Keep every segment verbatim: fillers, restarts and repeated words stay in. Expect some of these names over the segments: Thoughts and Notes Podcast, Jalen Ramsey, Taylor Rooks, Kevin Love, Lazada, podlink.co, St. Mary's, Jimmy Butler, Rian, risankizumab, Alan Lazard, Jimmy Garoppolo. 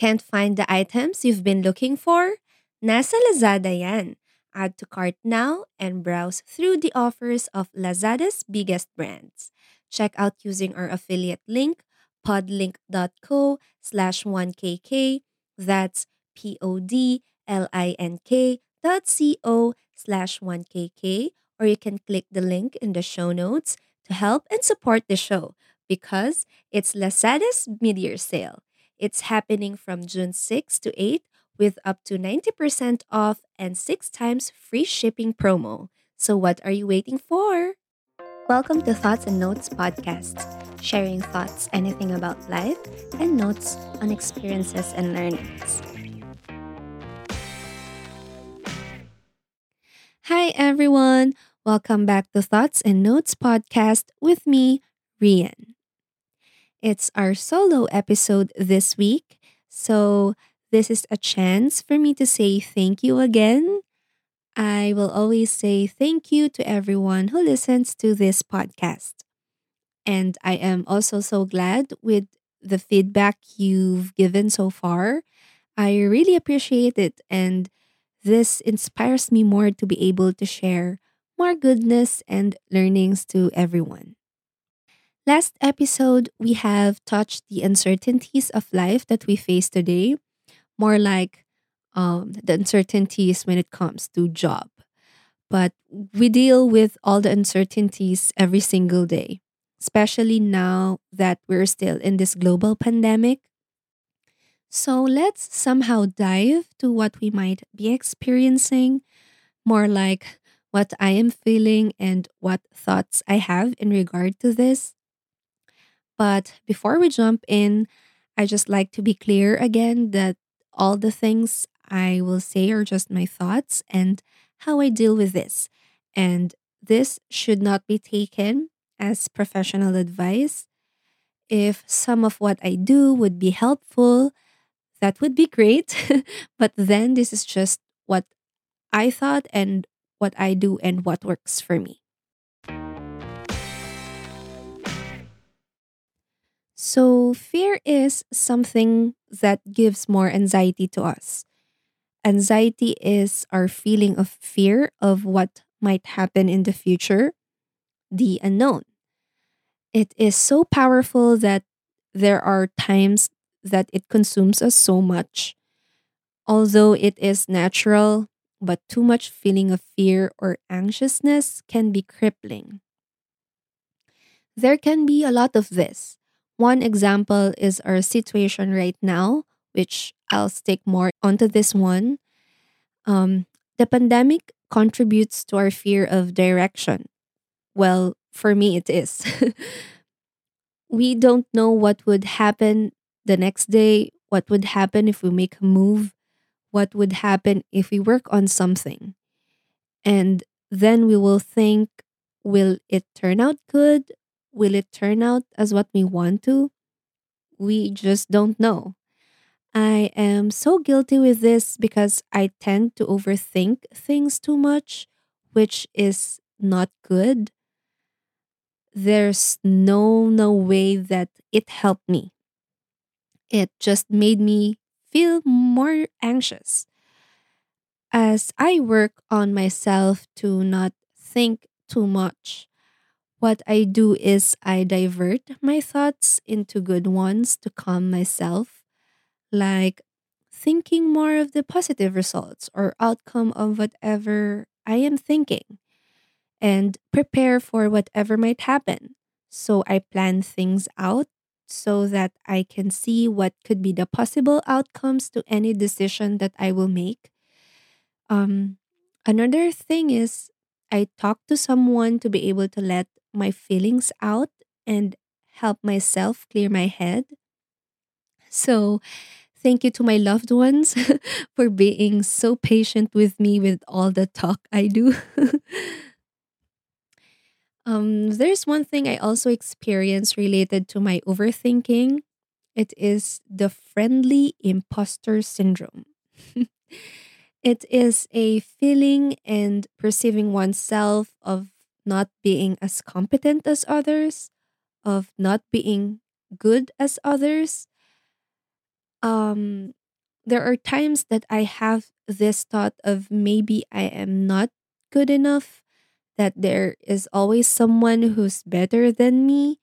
Can't find the items you've been looking for? Nasa Lazada yan. Add to cart now and browse through the offers of Lazada's biggest brands. Check out using our affiliate link, podlink.co slash 1kk. That's P-O-D-L-I-N-K dot C-O slash 1kk. Or you can click the link in the show notes to help and support the show because it's Lazada's mid-year sale. It's happening from June sixth to eighth with up to ninety percent off and six times free shipping promo. So what are you waiting for? Welcome to Thoughts and Notes Podcast, sharing thoughts, anything about life, and notes on experiences and learnings. Hi everyone! Welcome back to Thoughts and Notes Podcast with me, Rian. It's our solo episode this week, so this is a chance for me to say thank you again. I will always say thank you to everyone who listens to this podcast. And I am also so glad with the feedback you've given so far. I really appreciate it, and this inspires me more to be able to share more goodness and learnings to everyone. Last episode, we have touched the uncertainties of life that we face today, more like um, the uncertainties when it comes to job. But we deal with all the uncertainties every single day, especially now that we're still in this global pandemic. So let's somehow dive to what we might be experiencing, more like what I am feeling and what thoughts I have in regard to this. But before we jump in, I just like to be clear again that all the things I will say are just my thoughts and how I deal with this. And this should not be taken as professional advice. If some of what I do would be helpful, that would be great. But then this is just what I thought and what I do and what works for me. So fear is something that gives more anxiety to us. Anxiety is our feeling of fear of what might happen in the future, the unknown. It is so powerful that there are times that it consumes us so much. Although it is natural, but too much feeling of fear or anxiousness can be crippling. There can be a lot of this. One example is our situation right now, which I'll stick more onto this one. Um, the pandemic contributes to our fear of direction. Well, for me, it is. We don't know what would happen the next day, what would happen if we make a move, what would happen if we work on something. And then we will think, will it turn out good? Will it turn out as what we want to? We just don't know. I am so guilty with this because I tend to overthink things too much, which is not good. There's no no way that it helped me. It just made me feel more anxious. As I work on myself to not think too much, what I do is I divert my thoughts into good ones to calm myself, like thinking more of the positive results or outcome of whatever I am thinking, and prepare for whatever might happen. So I plan things out so that I can see what could be the possible outcomes to any decision that I will make. Um, another thing is I talk to someone to be able to let my feelings out and help myself clear my head. So thank you to my loved ones for being so patient with me with all the talk I do. Um, there's one thing I also experience related to my overthinking. It is the friendly imposter syndrome. It is a feeling and perceiving oneself of not being as competent as others, of not being good as others. um there are times that I have this thought of maybe I am not good enough, that there is always someone who's better than me.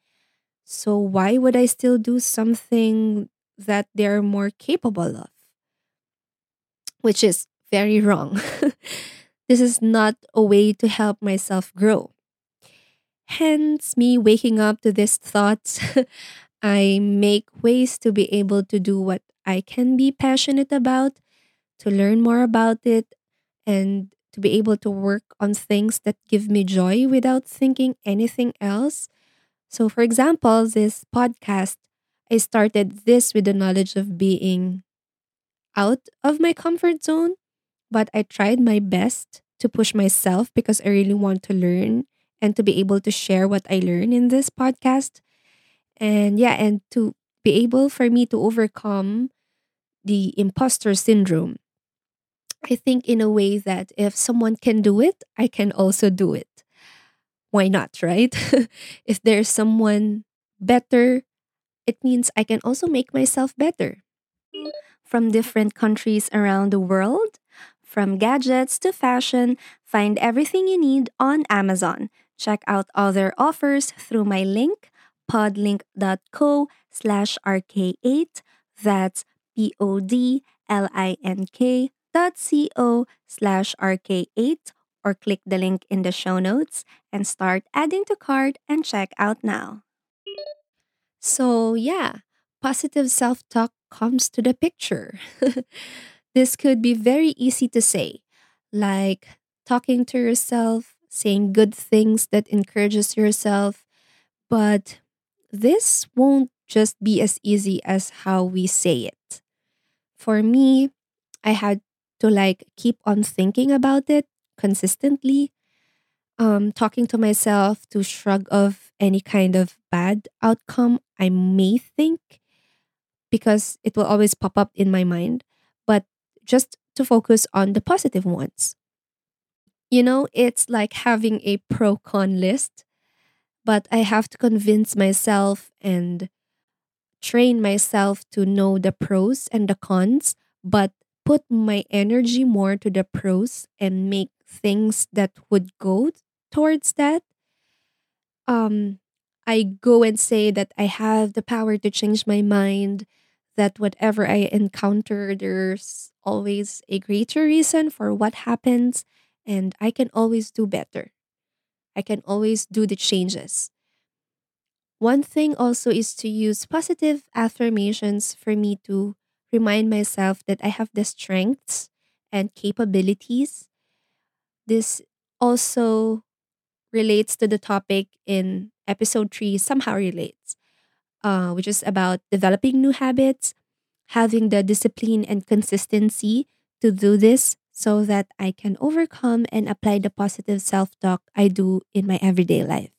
So why would I still do something that they're more capable of? Which is very wrong. This is not a way to help myself grow. Hence, me waking up to these thoughts, I make ways to be able to do what I can be passionate about, to learn more about it, and to be able to work on things that give me joy without thinking anything else. So, for example, this podcast, I started this with the knowledge of being out of my comfort zone, but I tried my best to push myself because I really want to learn and to be able to share what I learn in this podcast. And yeah, and to be able for me to overcome the imposter syndrome. I think in a way that if someone can do it, I can also do it. Why not, right? If there's someone better, it means I can also make myself better. From different countries around the world, from gadgets to fashion, find everything you need on Amazon. Check out all their offers through my link, podlink dot co slash R K eight. That's P O D L I N K dot co slash R K eight, or click the link in the show notes and start adding to cart and check out now. So yeah, positive self-talk comes to the picture. This could be very easy to say, like talking to yourself, saying good things that encourages yourself, but this won't just be as easy as how we say it. For me, I had to like keep on thinking about it consistently, um, talking to myself to shrug off any kind of bad outcome I may think, because it will always pop up in my mind, but just to focus on the positive ones. You know, it's like having a pro-con list, but I have to convince myself and train myself to know the pros and the cons, but put my energy more to the pros and make things that would go towards that. Um, I go and say that I have the power to change my mind, that whatever I encounter, there's always a greater reason for what happens, and I can always do better. I can always do the changes. One thing also is to use positive affirmations for me to remind myself that I have the strengths and capabilities. This also relates to the topic in episode three, somehow relates, uh, which is about developing new habits, having the discipline and consistency to do this so that I can overcome and apply the positive self-talk I do in my everyday life.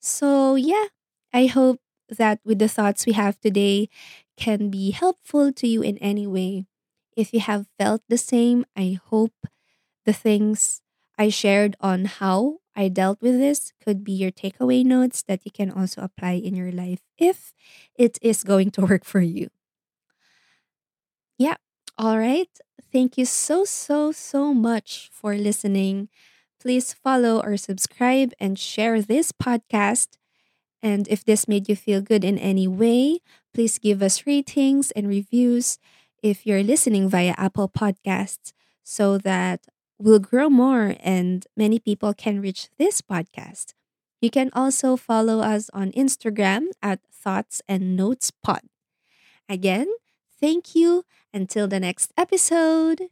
So yeah, I hope that with the thoughts we have today can be helpful to you in any way. If you have felt the same, I hope the things I shared on how I dealt with this could be your takeaway notes that you can also apply in your life if it is going to work for you. Yeah, all right. Thank you so, so, so much for listening. Please follow or subscribe and share this podcast. And if this made you feel good in any way, please give us ratings and reviews if you're listening via Apple Podcasts, so that we'll grow more and many people can reach this podcast. You can also follow us on Instagram at Thoughts and Notes Pod. Again, thank you. Until the next episode.